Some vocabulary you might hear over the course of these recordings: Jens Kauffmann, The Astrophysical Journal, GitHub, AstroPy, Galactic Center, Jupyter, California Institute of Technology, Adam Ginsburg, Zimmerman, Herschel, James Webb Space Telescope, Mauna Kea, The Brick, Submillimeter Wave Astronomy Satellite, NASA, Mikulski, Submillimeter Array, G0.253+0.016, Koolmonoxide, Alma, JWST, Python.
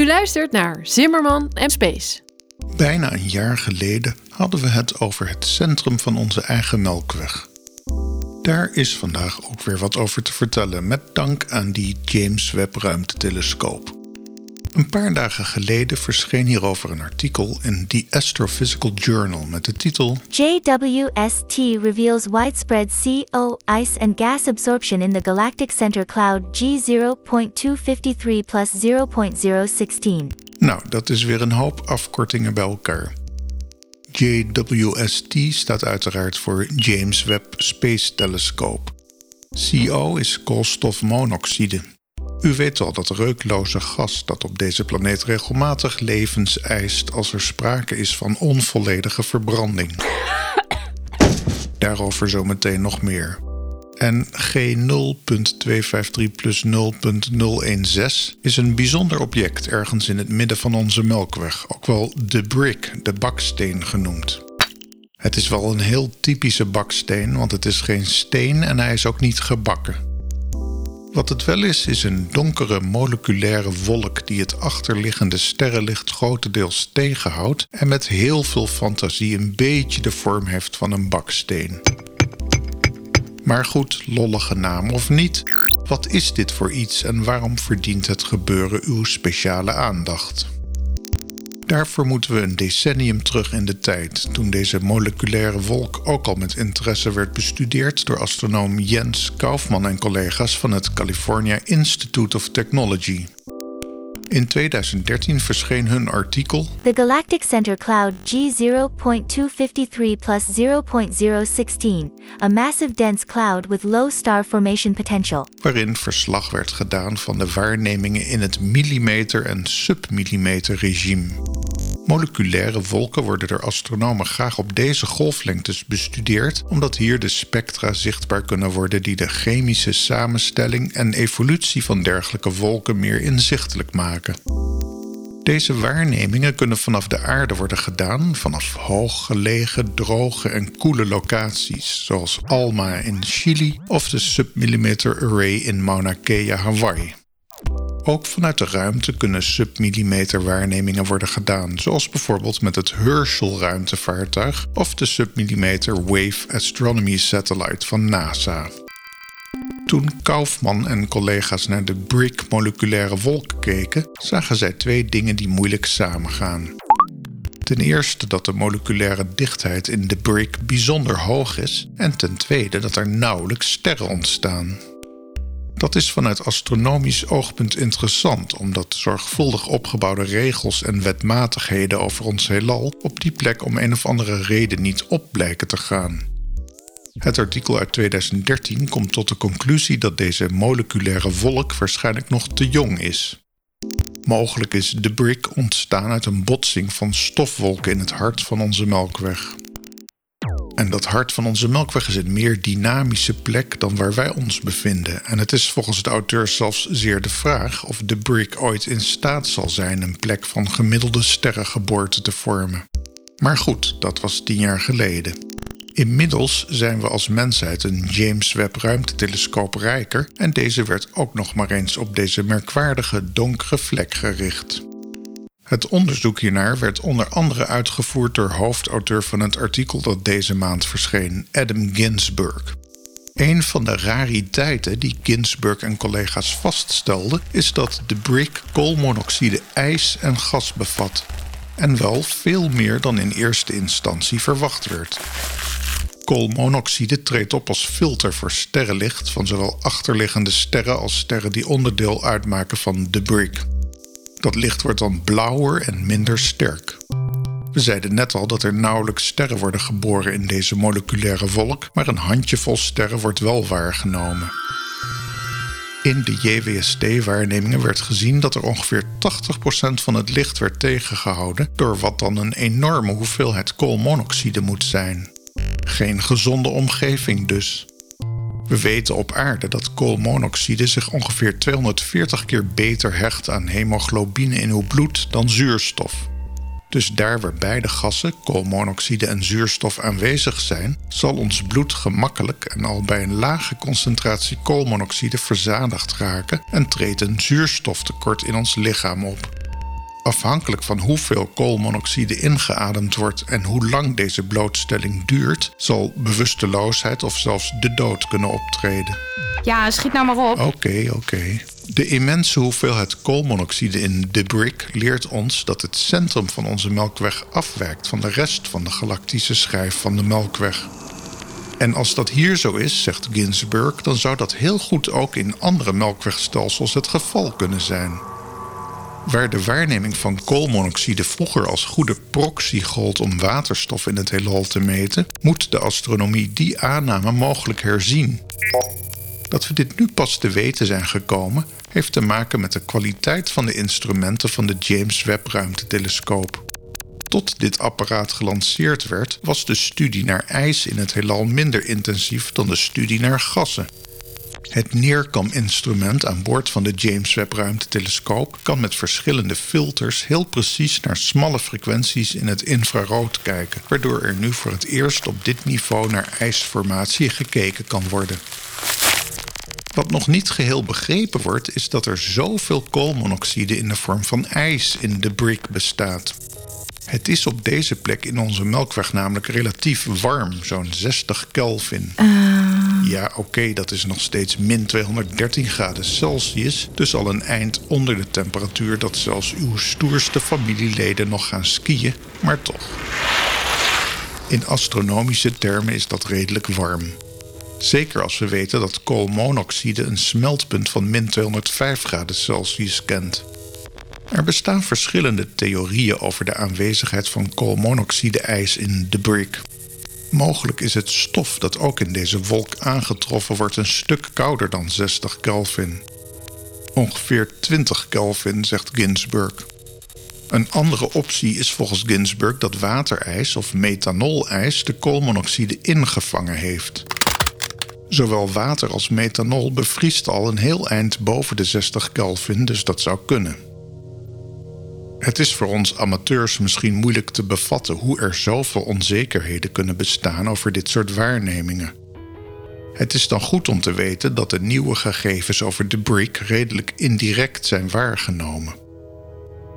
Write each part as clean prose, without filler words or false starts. U luistert naar Zimmerman en Space. Bijna een jaar geleden hadden we het over het centrum van onze eigen Melkweg. Daar is vandaag ook weer wat over te vertellen, met dank aan die James Webb ruimtetelescoop. Een paar dagen geleden verscheen hierover een artikel in The Astrophysical Journal met de titel JWST reveals widespread CO, ice and gas absorption in the galactic center cloud G0.253+0.016. Nou, dat is weer een hoop afkortingen bij elkaar. JWST staat uiteraard voor James Webb Space Telescope. CO is koolstofmonoxide. U weet al dat reukloze gas dat op deze planeet regelmatig levens eist als er sprake is van onvolledige verbranding. Daarover zometeen nog meer. En G0.253+0.016 is een bijzonder object ergens in het midden van onze Melkweg, ook wel de brick, de baksteen genoemd. Het is wel een heel typische baksteen, want het is geen steen en hij is ook niet gebakken. Wat het wel is, is een donkere moleculaire wolk die het achterliggende sterrenlicht grotendeels tegenhoudt en met heel veel fantasie een beetje de vorm heeft van een baksteen. Maar goed, lollige naam of niet, wat is dit voor iets en waarom verdient het gebeuren uw speciale aandacht? Daarvoor moeten we een decennium terug in de tijd, toen deze moleculaire wolk ook al met interesse werd bestudeerd door astronoom Jens Kauffmann en collega's van het California Institute of Technology. In 2013 verscheen hun artikel The Galactic Center Cloud G0.253+0.016, a massive dense cloud with low star formation potential, waarin verslag werd gedaan van de waarnemingen in het millimeter- en submillimeter-regime. Moleculaire wolken worden door astronomen graag op deze golflengtes bestudeerd, omdat hier de spectra zichtbaar kunnen worden die de chemische samenstelling en evolutie van dergelijke wolken meer inzichtelijk maken. Deze waarnemingen kunnen vanaf de aarde worden gedaan, vanaf hooggelegen, droge en koele locaties, zoals Alma in Chili of de Submillimeter Array in Mauna Kea, Hawaii. Ook vanuit de ruimte kunnen submillimeter waarnemingen worden gedaan, zoals bijvoorbeeld met het Herschel ruimtevaartuig of de Submillimeter Wave Astronomy Satellite van NASA. Toen Kauffmann en collega's naar de brick moleculaire wolk keken, zagen zij twee dingen die moeilijk samengaan. Ten eerste dat de moleculaire dichtheid in de brick bijzonder hoog is en ten tweede dat er nauwelijks sterren ontstaan. Dat is vanuit astronomisch oogpunt interessant, omdat zorgvuldig opgebouwde regels en wetmatigheden over ons heelal op die plek om een of andere reden niet op blijken te gaan. Het artikel uit 2013 komt tot de conclusie dat deze moleculaire wolk waarschijnlijk nog te jong is. Mogelijk is de brick ontstaan uit een botsing van stofwolken in het hart van onze Melkweg. En dat hart van onze Melkweg is een meer dynamische plek dan waar wij ons bevinden. En het is volgens de auteur zelfs zeer de vraag of de brick ooit in staat zal zijn een plek van gemiddelde sterrengeboorte te vormen. Maar goed, dat was 10 jaar geleden. Inmiddels zijn we als mensheid een James Webb ruimtetelescoop rijker en deze werd ook nog maar eens op deze merkwaardige donkere vlek gericht. Het onderzoek hiernaar werd onder andere uitgevoerd door hoofdauteur van het artikel dat deze maand verscheen, Adam Ginsburg. Een van de rariteiten die Ginsburg en collega's vaststelden is dat de brick koolmonoxide ijs en gas bevat. En wel veel meer dan in eerste instantie verwacht werd. Koolmonoxide treedt op als filter voor sterrenlicht van zowel achterliggende sterren als sterren die onderdeel uitmaken van de brick. Dat licht wordt dan blauwer en minder sterk. We zeiden net al dat er nauwelijks sterren worden geboren in deze moleculaire wolk, maar een handjevol sterren wordt wel waargenomen. In de JWST-waarnemingen werd gezien dat er ongeveer 80% van het licht werd tegengehouden door wat dan een enorme hoeveelheid koolmonoxide moet zijn. Geen gezonde omgeving dus. We weten op aarde dat koolmonoxide zich ongeveer 240 keer beter hecht aan hemoglobine in uw bloed dan zuurstof. Dus daar waar beide gassen, koolmonoxide en zuurstof, aanwezig zijn, zal ons bloed gemakkelijk en al bij een lage concentratie koolmonoxide verzadigd raken en treedt een zuurstoftekort in ons lichaam op. Afhankelijk van hoeveel koolmonoxide ingeademd wordt en hoe lang deze blootstelling duurt, zal bewusteloosheid of zelfs de dood kunnen optreden. Ja, schiet nou maar op. Oké. De immense hoeveelheid koolmonoxide in de debris leert ons dat het centrum van onze melkweg afwijkt van de rest van de galactische schijf van de melkweg. En als dat hier zo is, zegt Ginsburg, dan zou dat heel goed ook in andere melkwegstelsels het geval kunnen zijn. Waar de waarneming van koolmonoxide vroeger als goede proxy gold om waterstof in het heelal te meten, moet de astronomie die aanname mogelijk herzien. Dat we dit nu pas te weten zijn gekomen, heeft te maken met de kwaliteit van de instrumenten van de James Webb ruimtetelescoop. Tot dit apparaat gelanceerd werd, was de studie naar ijs in het heelal minder intensief dan de studie naar gassen. Het neerkaminstrument aan boord van de James Webb ruimtetelescoop kan met verschillende filters heel precies naar smalle frequenties in het infrarood kijken, waardoor er nu voor het eerst op dit niveau naar ijsformatie gekeken kan worden. Wat nog niet geheel begrepen wordt, is dat er zoveel koolmonoxide in de vorm van ijs in de debris bestaat. Het is op deze plek in onze melkweg namelijk relatief warm, zo'n 60 Kelvin. Ja, oké, dat is nog steeds min 213 graden Celsius, dus al een eind onder de temperatuur dat zelfs uw stoerste familieleden nog gaan skiën, maar toch. In astronomische termen is dat redelijk warm. Zeker als we weten dat koolmonoxide een smeltpunt van min 205 graden Celsius kent. Er bestaan verschillende theorieën over de aanwezigheid van koolmonoxide-ijs in debris. Mogelijk is het stof dat ook in deze wolk aangetroffen wordt een stuk kouder dan 60 Kelvin. Ongeveer 20 Kelvin, zegt Ginsburg. Een andere optie is volgens Ginsburg dat waterijs of methanolijs de koolmonoxide ingevangen heeft. Zowel water als methanol bevriest al een heel eind boven de 60 Kelvin, dus dat zou kunnen. Het is voor ons amateurs misschien moeilijk te bevatten hoe er zoveel onzekerheden kunnen bestaan over dit soort waarnemingen. Het is dan goed om te weten dat de nieuwe gegevens over debris redelijk indirect zijn waargenomen.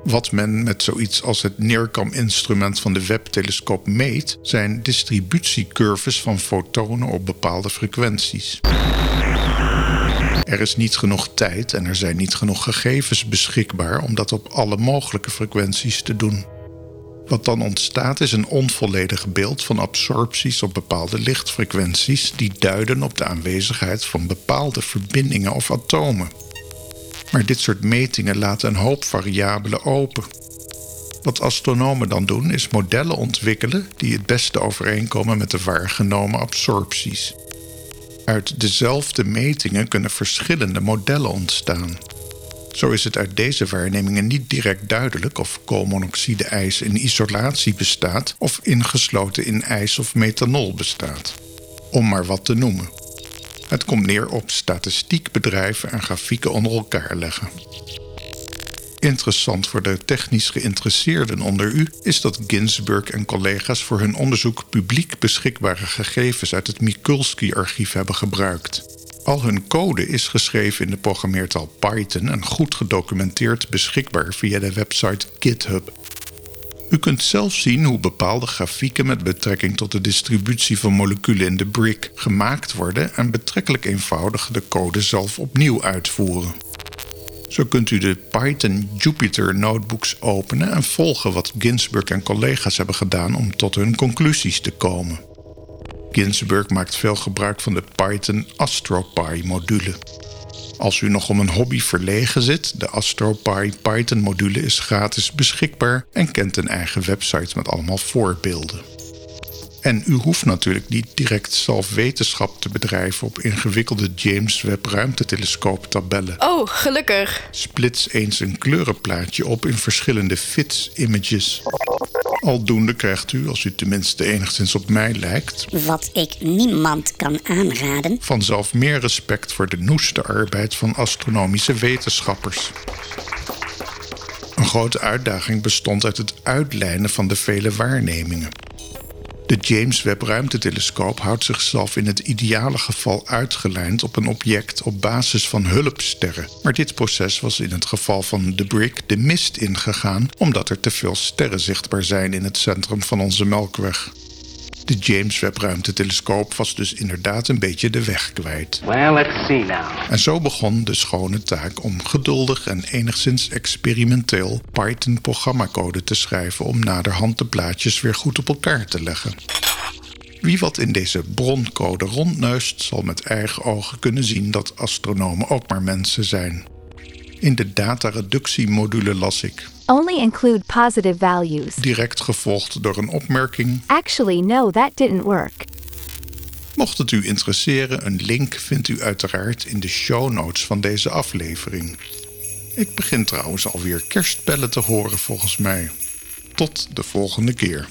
Wat men met zoiets als het neerkaminstrument van de Webb-telescoop meet, zijn distributiecurves van fotonen op bepaalde frequenties. Er is niet genoeg tijd en er zijn niet genoeg gegevens beschikbaar om dat op alle mogelijke frequenties te doen. Wat dan ontstaat is een onvolledig beeld van absorpties op bepaalde lichtfrequenties die duiden op de aanwezigheid van bepaalde verbindingen of atomen. Maar dit soort metingen laten een hoop variabelen open. Wat astronomen dan doen is modellen ontwikkelen die het beste overeenkomen met de waargenomen absorpties. Uit dezelfde metingen kunnen verschillende modellen ontstaan. Zo is het uit deze waarnemingen niet direct duidelijk of koolmonoxide-ijs in isolatie bestaat of ingesloten in ijs of methanol bestaat. Om maar wat te noemen. Het komt neer op statistiekbedrijven en grafieken onder elkaar leggen. Interessant voor de technisch geïnteresseerden onder u is dat Ginsburg en collega's voor hun onderzoek publiek beschikbare gegevens uit het Mikulski-archief hebben gebruikt. Al hun code is geschreven in de programmeertaal Python en goed gedocumenteerd beschikbaar via de website GitHub. U kunt zelf zien hoe bepaalde grafieken met betrekking tot de distributie van moleculen in de debris gemaakt worden en betrekkelijk eenvoudig de code zelf opnieuw uitvoeren. Zo kunt u de Python Jupyter notebooks openen en volgen wat Ginsburg en collega's hebben gedaan om tot hun conclusies te komen. Ginsburg maakt veel gebruik van de Python AstroPy module. Als u nog om een hobby verlegen zit, de AstroPy Python module is gratis beschikbaar en kent een eigen website met allemaal voorbeelden. En u hoeft natuurlijk niet direct zelf wetenschap te bedrijven op ingewikkelde James Webb ruimtetelescooptabellen. Oh, gelukkig! Splits eens een kleurenplaatje op in verschillende FITS-images. Aldoende krijgt u, als u tenminste enigszins op mij lijkt, wat ik niemand kan aanraden, vanzelf meer respect voor de noeste arbeid van astronomische wetenschappers. Een grote uitdaging bestond uit het uitlijnen van de vele waarnemingen. De James Webb ruimtetelescoop houdt zichzelf in het ideale geval uitgelijnd op een object op basis van hulpsterren. Maar dit proces was in het geval van de Brick de mist ingegaan omdat er te veel sterren zichtbaar zijn in het centrum van onze Melkweg. De James Webb ruimtetelescoop was dus inderdaad een beetje de weg kwijt. Well, let's see now. En zo begon de schone taak om geduldig en enigszins experimenteel Python-programmacode te schrijven om naderhand de plaatjes weer goed op elkaar te leggen. Wie wat in deze broncode rondneust zal met eigen ogen kunnen zien dat astronomen ook maar mensen zijn. In de datareductiemodule las ik: Only include positive values. Direct gevolgd door een opmerking: Actually, no, that didn't work. Mocht het u interesseren, een link vindt u uiteraard in de show notes van deze aflevering. Ik begin trouwens alweer kerstbellen te horen volgens mij. Tot de volgende keer.